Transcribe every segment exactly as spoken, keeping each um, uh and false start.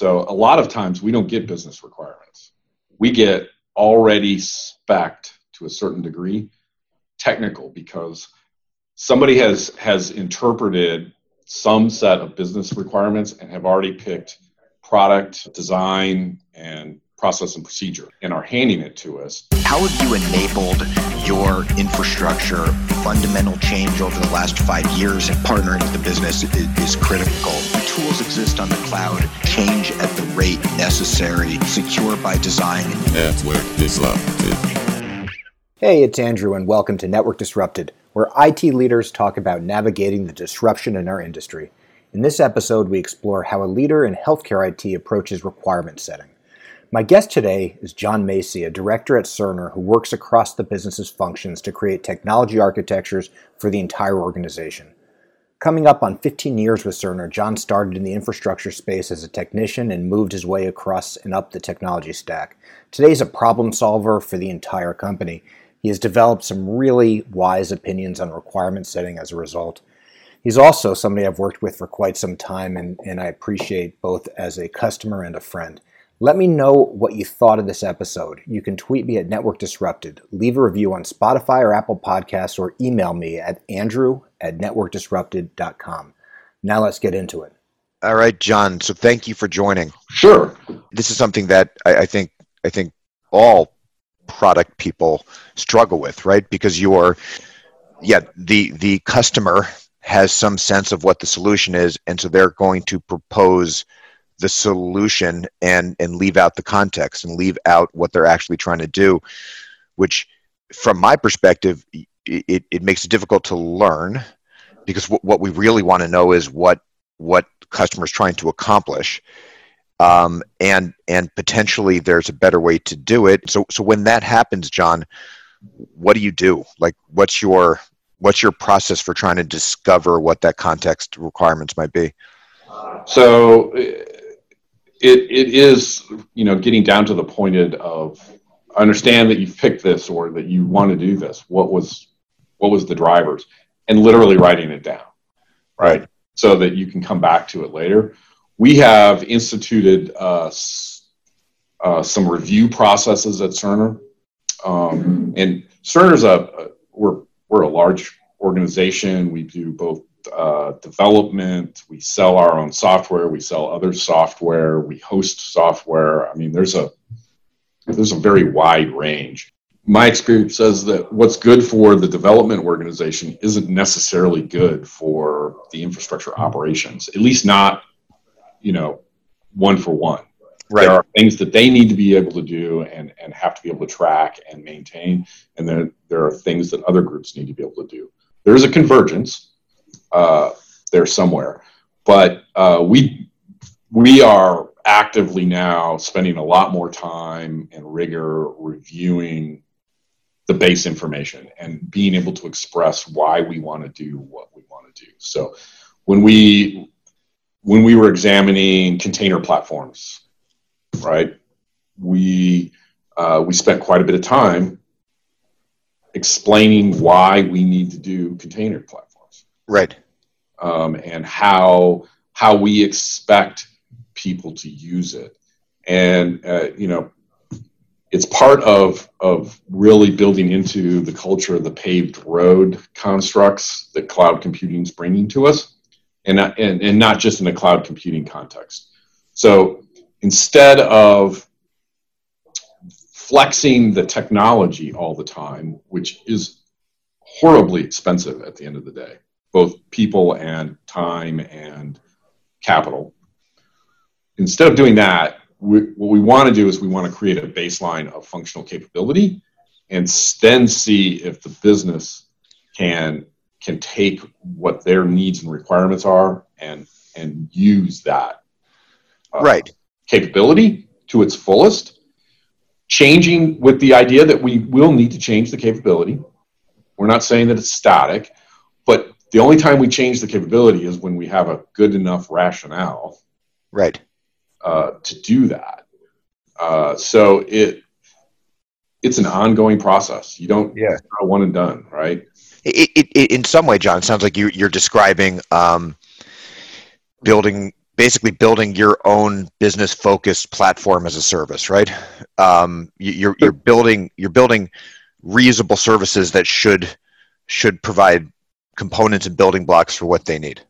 So a lot of times we don't get business requirements. We get already spec'd to a certain degree technical because somebody has, has interpreted some set of business requirements and have already picked product, design, and process and procedure and are handing it to us. How have you enabled your infrastructure? Fundamental change over the last five years and partnering with the business is critical. The tools exist on the cloud, change at the rate necessary, secure by design. Network Disrupted. Hey, it's Andrew and welcome to Network Disrupted, where I T leaders talk about navigating the disruption in our industry. In this episode, we explore how a leader in healthcare I T approaches requirement setting. My guest today is John Macy, a director at Cerner who works across the business's functions to create technology architectures for the entire organization. Coming up on fifteen years with Cerner, John started in the infrastructure space as a technician and moved his way across and up the technology stack. Today he's a problem solver for the entire company. He has developed some really wise opinions on requirement setting as a result. He's also somebody I've worked with for quite some time and, and I appreciate both as a customer and a friend. Let me know what you thought of this episode. You can tweet me at Network Disrupted, leave a review on Spotify or Apple Podcasts, or email me at Andrew at network disrupted dot com. Now let's get into it. All right, John. So thank you for joining. Sure. This is something that I, I think I think all product people struggle with, right? Because you're, yeah, the the customer has some sense of what the solution is, and so they're going to propose the solution and and leave out the context and leave out what they're actually trying to do, which from my perspective, it, it makes it difficult to learn because w- what we really want to know is what what customers trying to accomplish. Um, and and potentially there's a better way to do it. So so when that happens, John, what do you do? Like what's your what's your process for trying to discover what that context requirements might be? So it it is, you know, getting down to the pointed of, I understand that you've picked this or that you want to do this. What was what was the drivers? And literally writing it down, right? So that you can come back to it later. We have instituted uh, uh, some review processes at Cerner, um, and Cerner's a, a we're we're a large organization. We do both. Uh, development, we sell our own software, we sell other software, we host software. I mean, there's a there's a very wide range. My experience says that what's good for the development organization isn't necessarily good for the infrastructure operations, at least not, you know, one for one. Right. There are things that they need to be able to do and, and have to be able to track and maintain, and then there are things that other groups need to be able to do. There's a convergence. Uh, there somewhere, but uh, we we are actively now spending a lot more time and rigor reviewing the base information and being able to express why we want to do what we want to do. So when we when we were examining container platforms, right, we uh, we spent quite a bit of time explaining why we need to do container platforms. Right. Um, and how how we expect people to use it. And, uh, you know, it's part of of really building into the culture of the paved road constructs that cloud computing is bringing to us, and, and, and not just in the cloud computing context. So instead of flexing the technology all the time, which is horribly expensive at the end of the day, both people and time and capital. Instead of doing that, we, what we want to do is we want to create a baseline of functional capability and then see if the business can can take what their needs and requirements are and and use that uh, right. capability to its fullest, changing with the idea that we will need to change the capability. We're not saying that it's static, but the only time we change the capability is when we have a good enough rationale, right, uh, to do that. Uh, so it it's an ongoing process. You don't yeah. It's not one and done, right? It, it, it in some way, John, it sounds like you you're describing um, building basically building your own business-focused platform as a service, right? Um, you're you're building you're building reusable services that should should provide components and building blocks for what they need.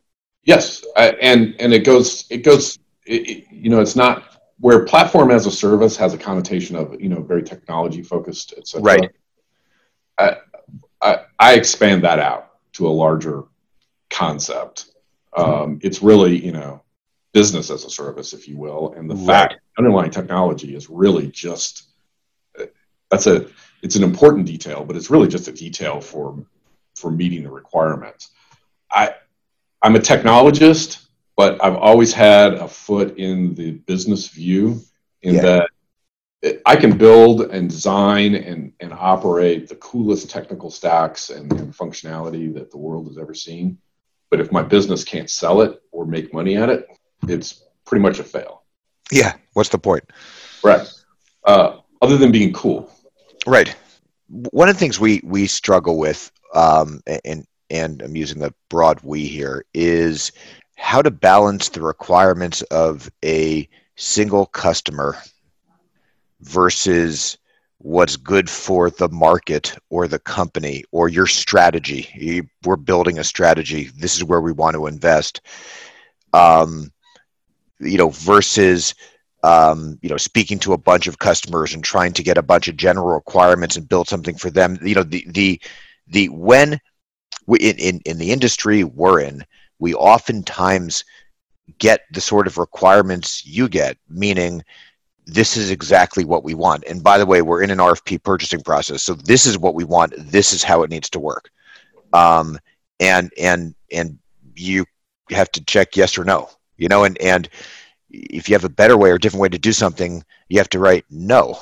Yes, I, and and it goes it goes it, it, you know, it's not where platform as a service has a connotation of, you know, very technology focused, et cetera. Right. I, I I expand that out to a larger concept. Um, mm-hmm. It's really, you know, business as a service, if you will, and the right. fact underlying technology is really just that's a it's an important detail, but it's really just a detail for for meeting the requirements. I I'm a technologist, but I've always had a foot in the business view in yeah. that it, I can build and design and and operate the coolest technical stacks and, and functionality that the world has ever seen, but if my business can't sell it or make money at it, it's pretty much a fail. Yeah. What's the point? Right. Uh, other than being cool. Right. One of the things we, we struggle with, um, and, and I'm using the broad we here, is how to balance the requirements of a single customer versus what's good for the market or the company or your strategy. You, we're building a strategy. This is where we want to invest. Um, you know, versus, um, you know, speaking to a bunch of customers and trying to get a bunch of general requirements and build something for them. You know, the, the, the, when we, in, in, in the industry we're in, we oftentimes get the sort of requirements you get, meaning this is exactly what we want. And by the way, we're in an R F P purchasing process. So this is what we want. This is how it needs to work. Um, and, and, and you have to check yes or no. You know, and, and if you have a better way or different way to do something, you have to write no.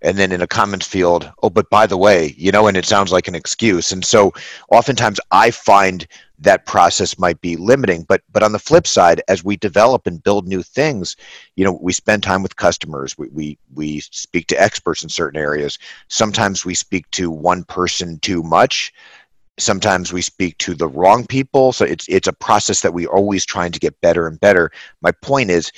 And then in a comments field, oh, but by the way, you know, and it sounds like an excuse. And so oftentimes I find that process might be limiting. But but on the flip side, as we develop and build new things, you know, we spend time with customers. We we, we speak to experts in certain areas. Sometimes we speak to one person too much. Sometimes we speak to the wrong people. So it's it's a process that we're always trying to get better and better. My point is,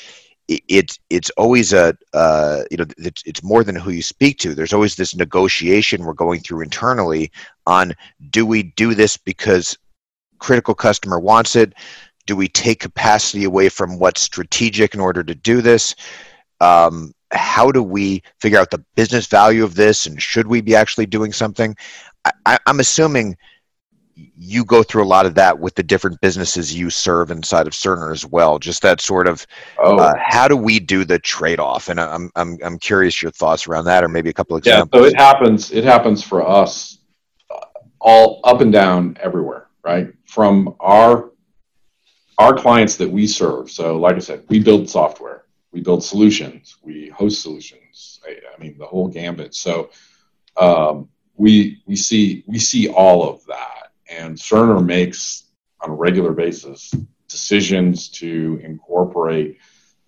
it, it it's always a, uh, you know, it's, it's more than who you speak to. There's always this negotiation we're going through internally on, do we do this because critical customer wants it? Do we take capacity away from what's strategic in order to do this? Um, how do we figure out the business value of this? And should we be actually doing something? I, I, I'm assuming you go through a lot of that with the different businesses you serve inside of Cerner as well. Just that sort of, oh. uh, how do we do the trade-off? And I'm, I'm, I'm curious your thoughts around that, or maybe a couple of examples. Yeah, so it happens, it happens for us all up and down everywhere, right? From our, our clients that we serve. So like I said, we build software, we build solutions, we host solutions. I, I mean, the whole gambit. So, um, we, we see, we see all of that. And Cerner makes, on a regular basis, decisions to incorporate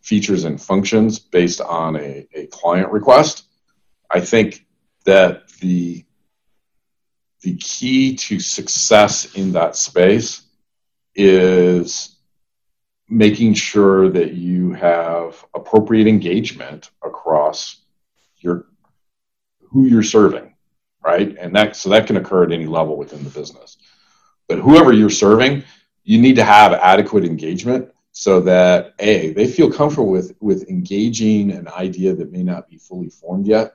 features and functions based on a, a client request. I think that the, the key to success in that space is making sure that you have appropriate engagement across your who you're serving, right? And that so that can occur at any level within the business. But whoever you're serving, you need to have adequate engagement so that, A, they feel comfortable with, with engaging an idea that may not be fully formed yet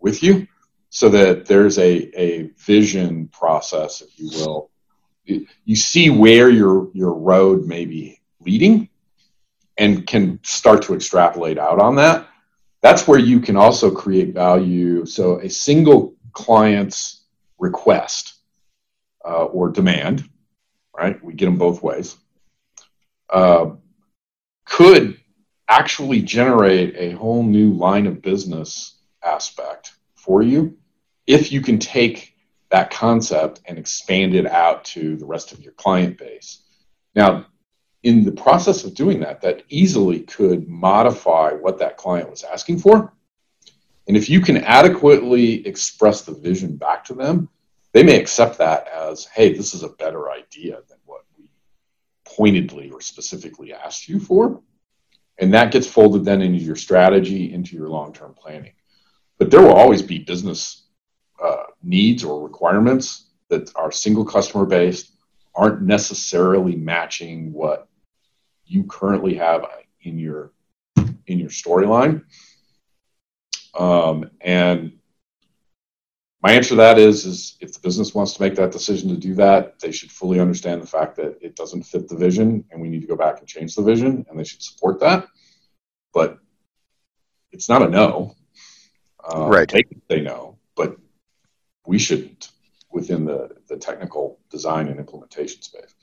with you, so that there's a, a vision process, if you will. You see where your, your road may be leading and can start to extrapolate out on that. That's where you can also create value. So a single client's request Uh, or demand, right? We get them both ways. Uh, could actually generate a whole new line of business aspect for you if you can take that concept and expand it out to the rest of your client base. Now, in the process of doing that, that easily could modify what that client was asking for. And if you can adequately express the vision back to them, they may accept that as, hey, this is a better idea than what we pointedly or specifically asked you for. And that gets folded then into your strategy, into your long-term planning. But there will always be business uh, needs or requirements that are single customer based, aren't necessarily matching what you currently have in your in your storyline. Um, and my answer to that is, is if the business wants to make that decision to do that, they should fully understand the fact that it doesn't fit the vision and we need to go back and change the vision, and they should support that. But it's not a no. Um, right. They, they know, but we shouldn't within the, the technical design and implementation space.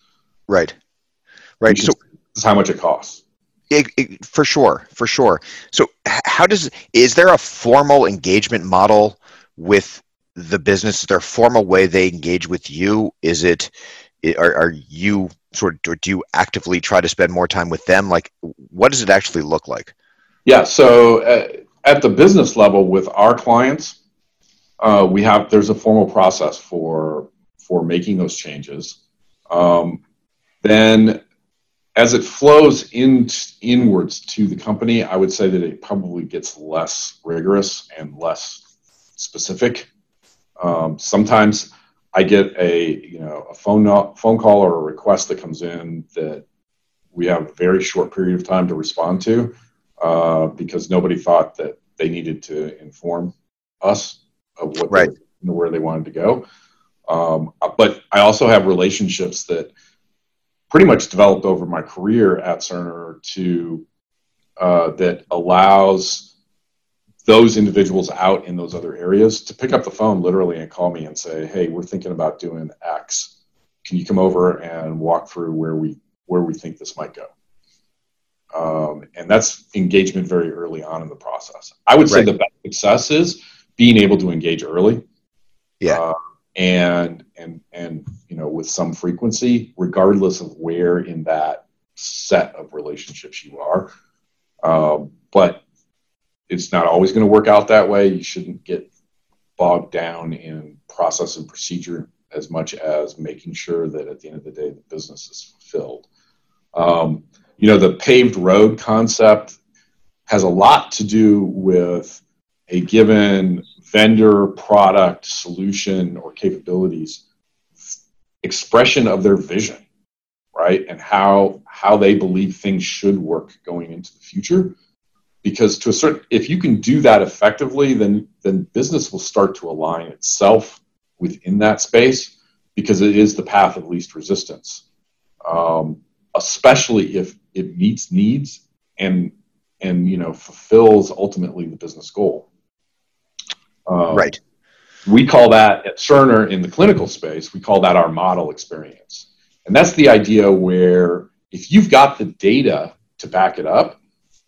Right. Right. So this is how much it costs. It, it, for sure. For sure. So how does, is there a formal engagement model with the business? Is there a formal way they engage with you? Is it, are, are you sort of, or do you actively try to spend more time with them? Like, what does it actually look like? Yeah. So uh, at the business level with our clients, uh, we have, there's a formal process for, for making those changes. Um, then as it flows in, inwards to the company, I would say that it probably gets less rigorous and less specific. Um, sometimes I get a you know a phone phone call or a request that comes in that we have a very short period of time to respond to uh, because nobody thought that they needed to inform us of what right. they, where they wanted to go. Um, but I also have relationships that pretty much developed over my career at Cerner to uh, that allows those individuals out in those other areas to pick up the phone literally and call me and say, "Hey, we're thinking about doing X. Can you come over and walk through where we where we think this might go?" Um, and that's engagement very early on in the process. I would right. say the best success is being able to engage early. Yeah. Uh, And, and, and, you know, with some frequency, regardless of where in that set of relationships you are. Um, but it's not always going to work out that way. You shouldn't get bogged down in process and procedure as much as making sure that at the end of the day, the business is fulfilled. Um, you know, the paved road concept has a lot to do with a given vendor, product, solution, or capabilities, expression of their vision, right? And how how they believe things should work going into the future. Because to a certain, if you can do that effectively, then, then business will start to align itself within that space because it is the path of least resistance. Um, especially if it meets needs and and you know fulfills ultimately the business goal. Um, right. We call that at Cerner in the clinical space, we call that our model experience. And that's the idea where if you've got the data to back it up,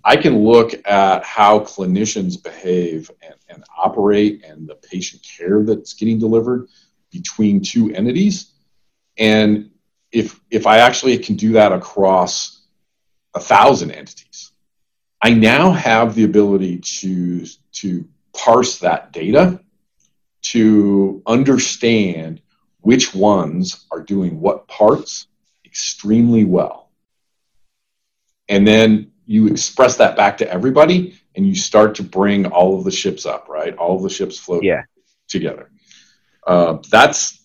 I can look at how clinicians behave and, and operate and the patient care that's getting delivered between two entities. And if, if I actually can do that across a thousand entities, I now have the ability to, to parse that data to understand which ones are doing what parts extremely well. And then you express that back to everybody and you start to bring all of the ships up, right? All of the ships float yeah. together. Uh, that's,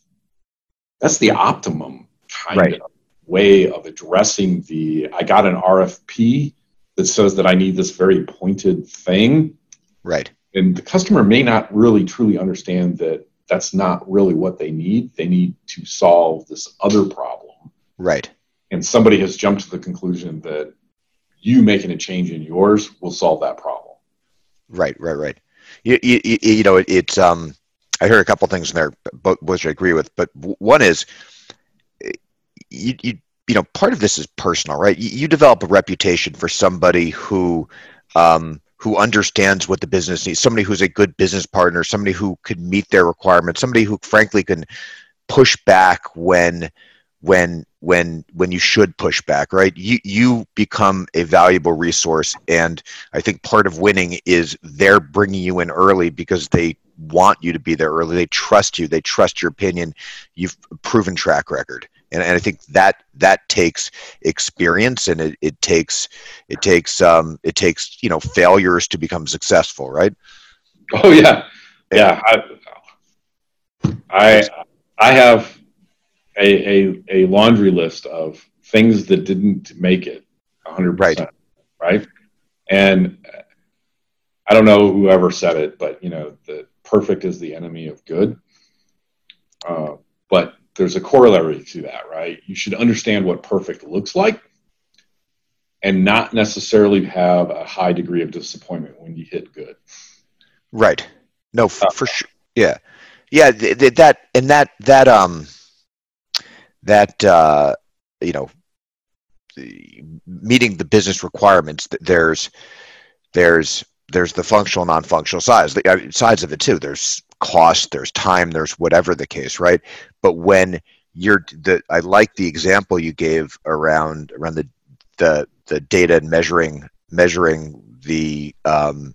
that's the optimum kind right. of way of addressing the, I got an R F P that says that I need this very pointed thing. Right. And the customer may not really truly understand that that's not really what they need. They need to solve this other problem. Right. And somebody has jumped to the conclusion that you making a change in yours will solve that problem. Right, right, right. You, you, you know, it, it's, um, I heard a couple of things in there, both which I agree with. But one is, you, you, you know, part of this is personal, right? You, you develop a reputation for somebody who, um, who understands what the business needs, somebody who's a good business partner, somebody who could meet their requirements, somebody who frankly can push back when when when when you should push back, right? You you become a valuable resource, and I think part of winning is they're bringing you in early because they want you to be there early. They trust you. They trust your opinion. You've proven track record. And, and I think that that takes experience, and it, it takes it takes um, it takes you know failures to become successful, right? Oh yeah, yeah. I I, I have a, a a laundry list of things that didn't make it one hundred percent, right? Right, and I don't know whoever said it, but you know, the perfect is the enemy of good. Uh, but there's a corollary to that, right? You should understand what perfect looks like and not necessarily have a high degree of disappointment when you hit good. Right. No, for, uh, for sure. Yeah. Yeah. Th- th- that, and that, that, um, that, uh, you know, the, meeting the business requirements, there's, there's, there's the functional, non-functional sides, the uh, sides of it too. There's cost, there's time, there's whatever the case, right? But when you're, the, I like the example you gave around around the the, the data and measuring measuring the um,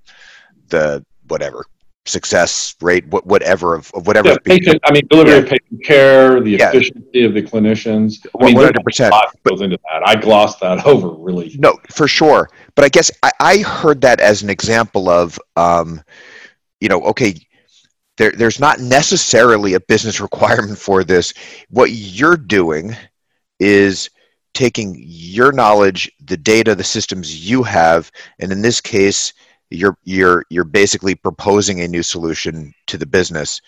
the whatever success rate, what, whatever of, of whatever. Yeah, patient, I mean, delivery yeah. of patient care, the yeah. efficiency of the clinicians. I mean, one hundred percent. A lot goes into that. I glossed that over, really. No, for sure. But I guess I, I heard that as an example of, um, you know, okay, there, there's not necessarily a business requirement for this. What you're doing is taking your knowledge, the data, the systems you have, and in this case, You're you're you're basically proposing a new solution to the business,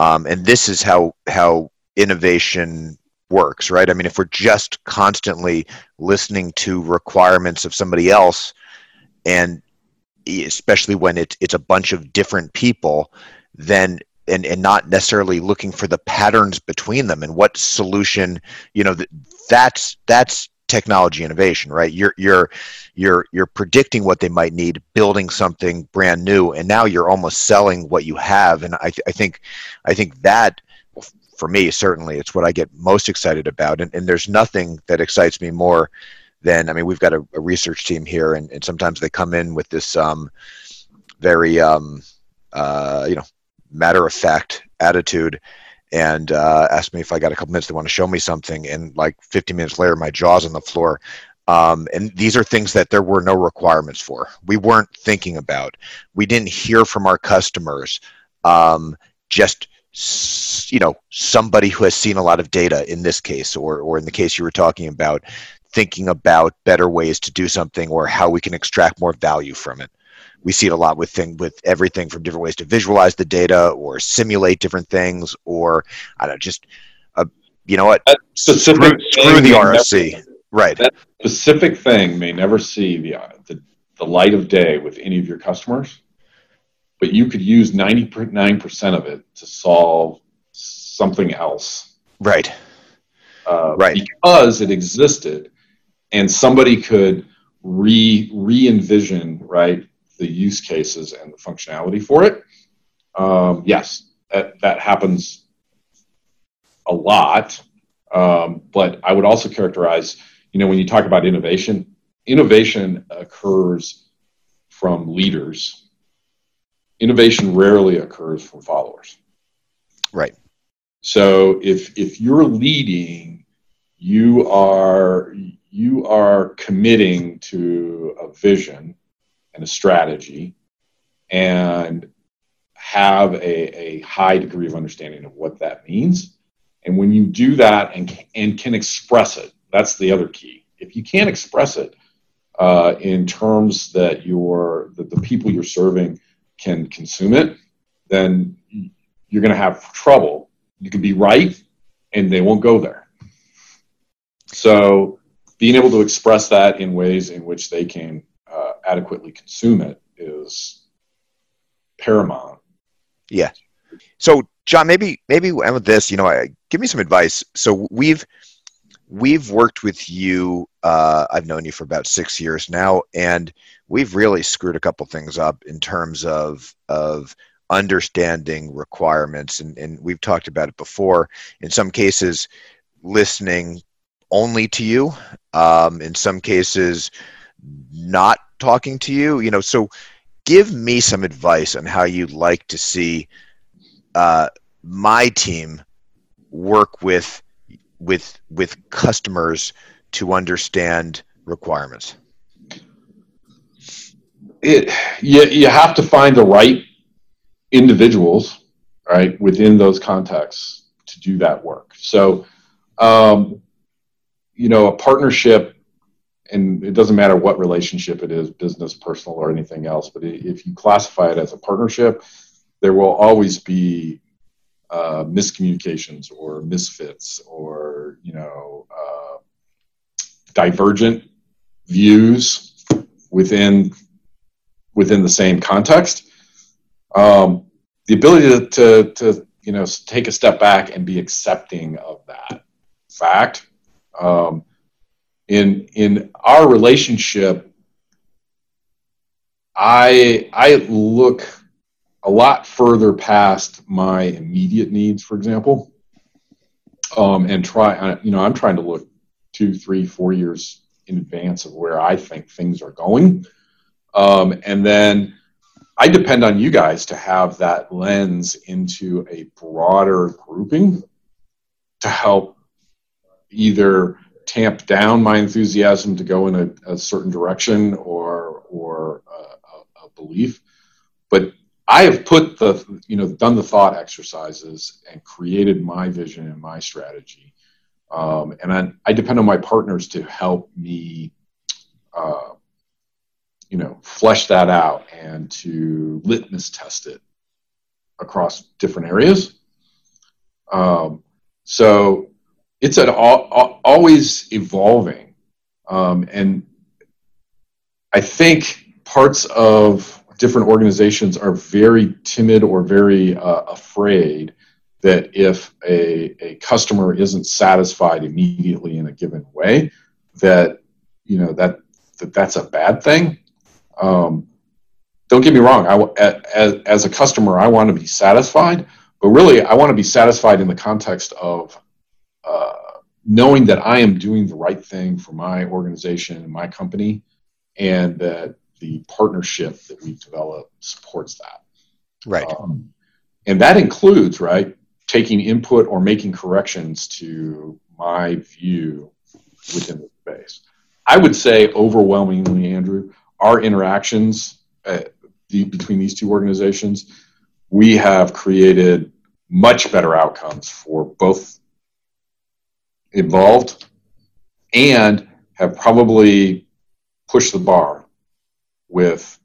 um, and this is how how innovation works, right? I mean, if we're just constantly listening to requirements of somebody else, and especially when it's it's a bunch of different people, then and and not necessarily looking for the patterns between them and what solution, you know, that's that's. technology innovation, right? You're you're you're you're predicting what they might need, building something brand new, and now you're almost selling what you have. And I, th- I think I think that, for me, certainly, it's what I get most excited about. And, and there's nothing that excites me more than, I mean, we've got a, a research team here, and, and sometimes they come in with this um, very um, uh, you know matter of fact attitude. And uh, asked me if I got a couple minutes. They want to show me something, and like fifteen minutes later, my jaw's on the floor. Um, and these are things that there were no requirements for. We weren't thinking about. We didn't hear from our customers. Um, just you know, somebody who has seen a lot of data in this case, or or in the case you were talking about, thinking about better ways to do something or how we can extract more value from it. We see it a lot with thing with everything from different ways to visualize the data or simulate different things, or I don't know, just uh, you know what specific screw, screw the R F C. Never, right. That specific thing may never see the, the the light of day with any of your customers, but you could use ninety-nine percent of it to solve something else. Right. Uh, right. Because it existed, and somebody could re re envision right. the use cases and the functionality for it. Um, yes, that, that happens a lot. Um, but I would also characterize, you know, when you talk about innovation, innovation occurs from leaders. Innovation rarely occurs from followers. Right. So if if you're leading, you are you are committing to a vision and a strategy, and have a, a high degree of understanding of what that means. And when you do that and and can express it, that's the other key. If you can't express it uh, in terms that your that the people you're serving can consume it, then you're going to have trouble. You can be right, and they won't go there. So, being able to express that in ways in which they can Uh, adequately consume it is paramount. Yeah. So, John, maybe maybe and with this, you know, I, give me some advice. So we've we've worked with you. Uh, I've known you for about six years now, and we've really screwed a couple things up in terms of of understanding requirements, and, and we've talked about it before. In some cases, listening only to you. Um, in some cases, not talking to you, you know, so give me some advice on how you'd like to see uh, my team work with with with customers to understand requirements? It you, you have to find the right individuals, right, within those contexts to do that work. So, um, you know, a partnership, and it doesn't matter what relationship it is, business, personal, or anything else, but if you classify it as a partnership, there will always be uh, miscommunications or misfits or, you know, uh, divergent views within within the same context. Um, the ability to, to, to, you know, take a step back and be accepting of that fact. Um, in in our relationship, I I look a lot further past my immediate needs, for example, um, and try, you know, I'm trying to look two, three, four years in advance of where I think things are going. Um, and then I depend on you guys to have that lens into a broader grouping to help either tamp down my enthusiasm to go in a, a certain direction or or a, a belief. But I have put the, you know, done the thought exercises and created my vision and my strategy. Um, and I, I depend on my partners to help me, uh, you know, flesh that out and to litmus test it across different areas. Um, so it's an al- always evolving. Um, and I think parts of different organizations are very timid or very uh, afraid that if a, a customer isn't satisfied immediately in a given way, that, you know, that, that that's a bad thing. Um, don't get me wrong. I, as, as a customer, I want to be satisfied, but really I want to be satisfied in the context of, uh, knowing that I am doing the right thing for my organization and my company, and that the partnership that we've developed supports that. Right. Um, and that includes, right, taking input or making corrections to my view within the space. I would say overwhelmingly, Andrew, our interactions uh, the, between these two organizations, we have created much better outcomes for both involved and have probably pushed the bar with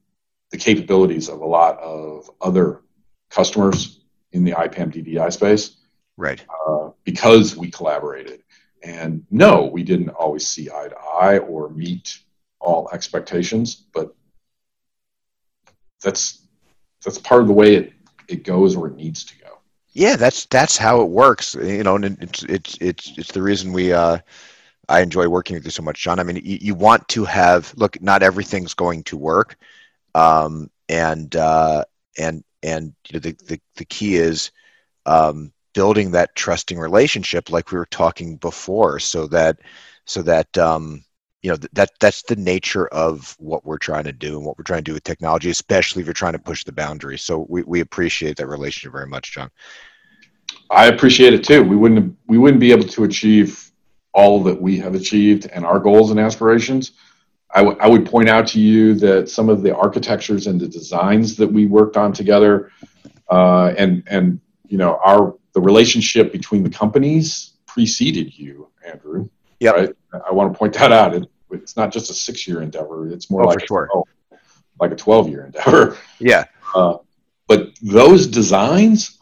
the capabilities of a lot of other customers in the I PAM D D I space. Right. Uh, because we collaborated. And no, we didn't always see eye to eye or meet all expectations, but that's that's part of the way it, it goes or it needs to go. Yeah, that's that's how it works, you know, and it's it's it's it's the reason we uh, I enjoy working with you so much, John. I mean, you, you want to have look. Not everything's going to work, um, and uh, and and you know, the the the key is um, building that trusting relationship, like we were talking before, so that so that. Um, You know, that that's the nature of what we're trying to do and what we're trying to do with technology, especially if you're trying to push the boundaries. So we, we appreciate that relationship very much, John. I appreciate it too. We wouldn't we wouldn't be able to achieve all that we have achieved and our goals and aspirations. I, w- I would point out to you that some of the architectures and the designs that we worked on together, uh, and and you know, our the relationship between the companies preceded you, Andrew. Yeah, right? I want to point that out. It, it's not just a six-year endeavor. It's more oh, like, sure. oh, like a twelve-year endeavor. Yeah. Uh, but those designs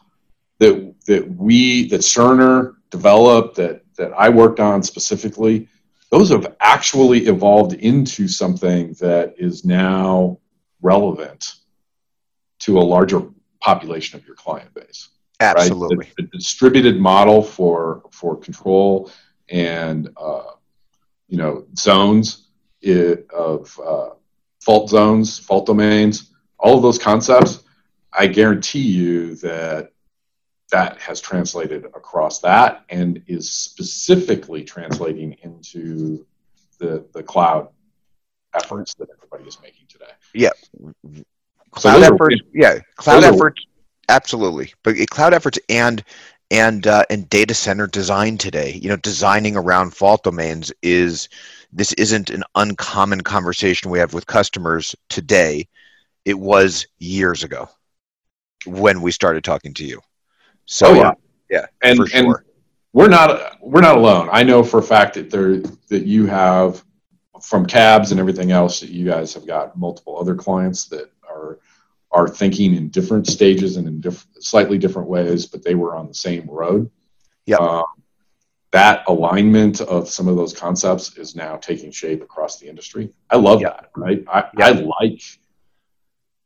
that that we that Cerner developed, that that I worked on specifically, those have actually evolved into something that is now relevant to a larger population of your client base. Absolutely. Right? The, the distributed model for for control and, uh, you know, zones it, of uh, fault zones, fault domains, all of those concepts, I guarantee you that that has translated across that and is specifically translating into the the cloud efforts that everybody is making today. Yeah. Cloud so efforts. Are, yeah. Cloud efforts. Absolutely. But cloud efforts and and uh, and data center design today. You know, designing around fault domains is, this isn't an uncommon conversation we have with customers today. It was years ago when we started talking to you. So oh, yeah, uh, yeah, and, for sure. And we're not we're not alone. I know for a fact that there that you have, from cabs and everything else, that you guys have got multiple other clients that are are thinking in different stages and in diff- slightly different ways, but they were on the same road. Yeah, um, that alignment of some of those concepts is now taking shape across the industry. I love yep. that, right? I, yep. I like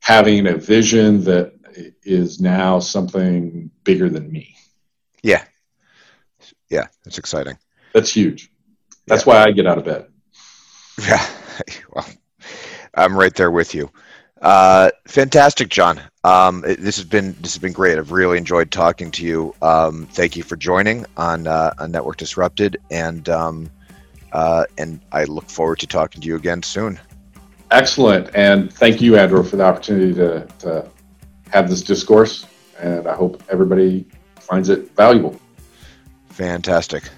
having a vision that is now something bigger than me. Yeah, yeah, that's exciting. That's huge. That's yeah. why I get out of bed. Yeah, well, I'm right there with you. Uh, fantastic, John. Um, it, this has been this has been great. I've really enjoyed talking to you. Um, thank you for joining on uh, on Network Disrupted, and um, uh, and I look forward to talking to you again soon. Excellent, and thank you, Andrew, for the opportunity to, to have this discourse, and I hope everybody finds it valuable. Fantastic.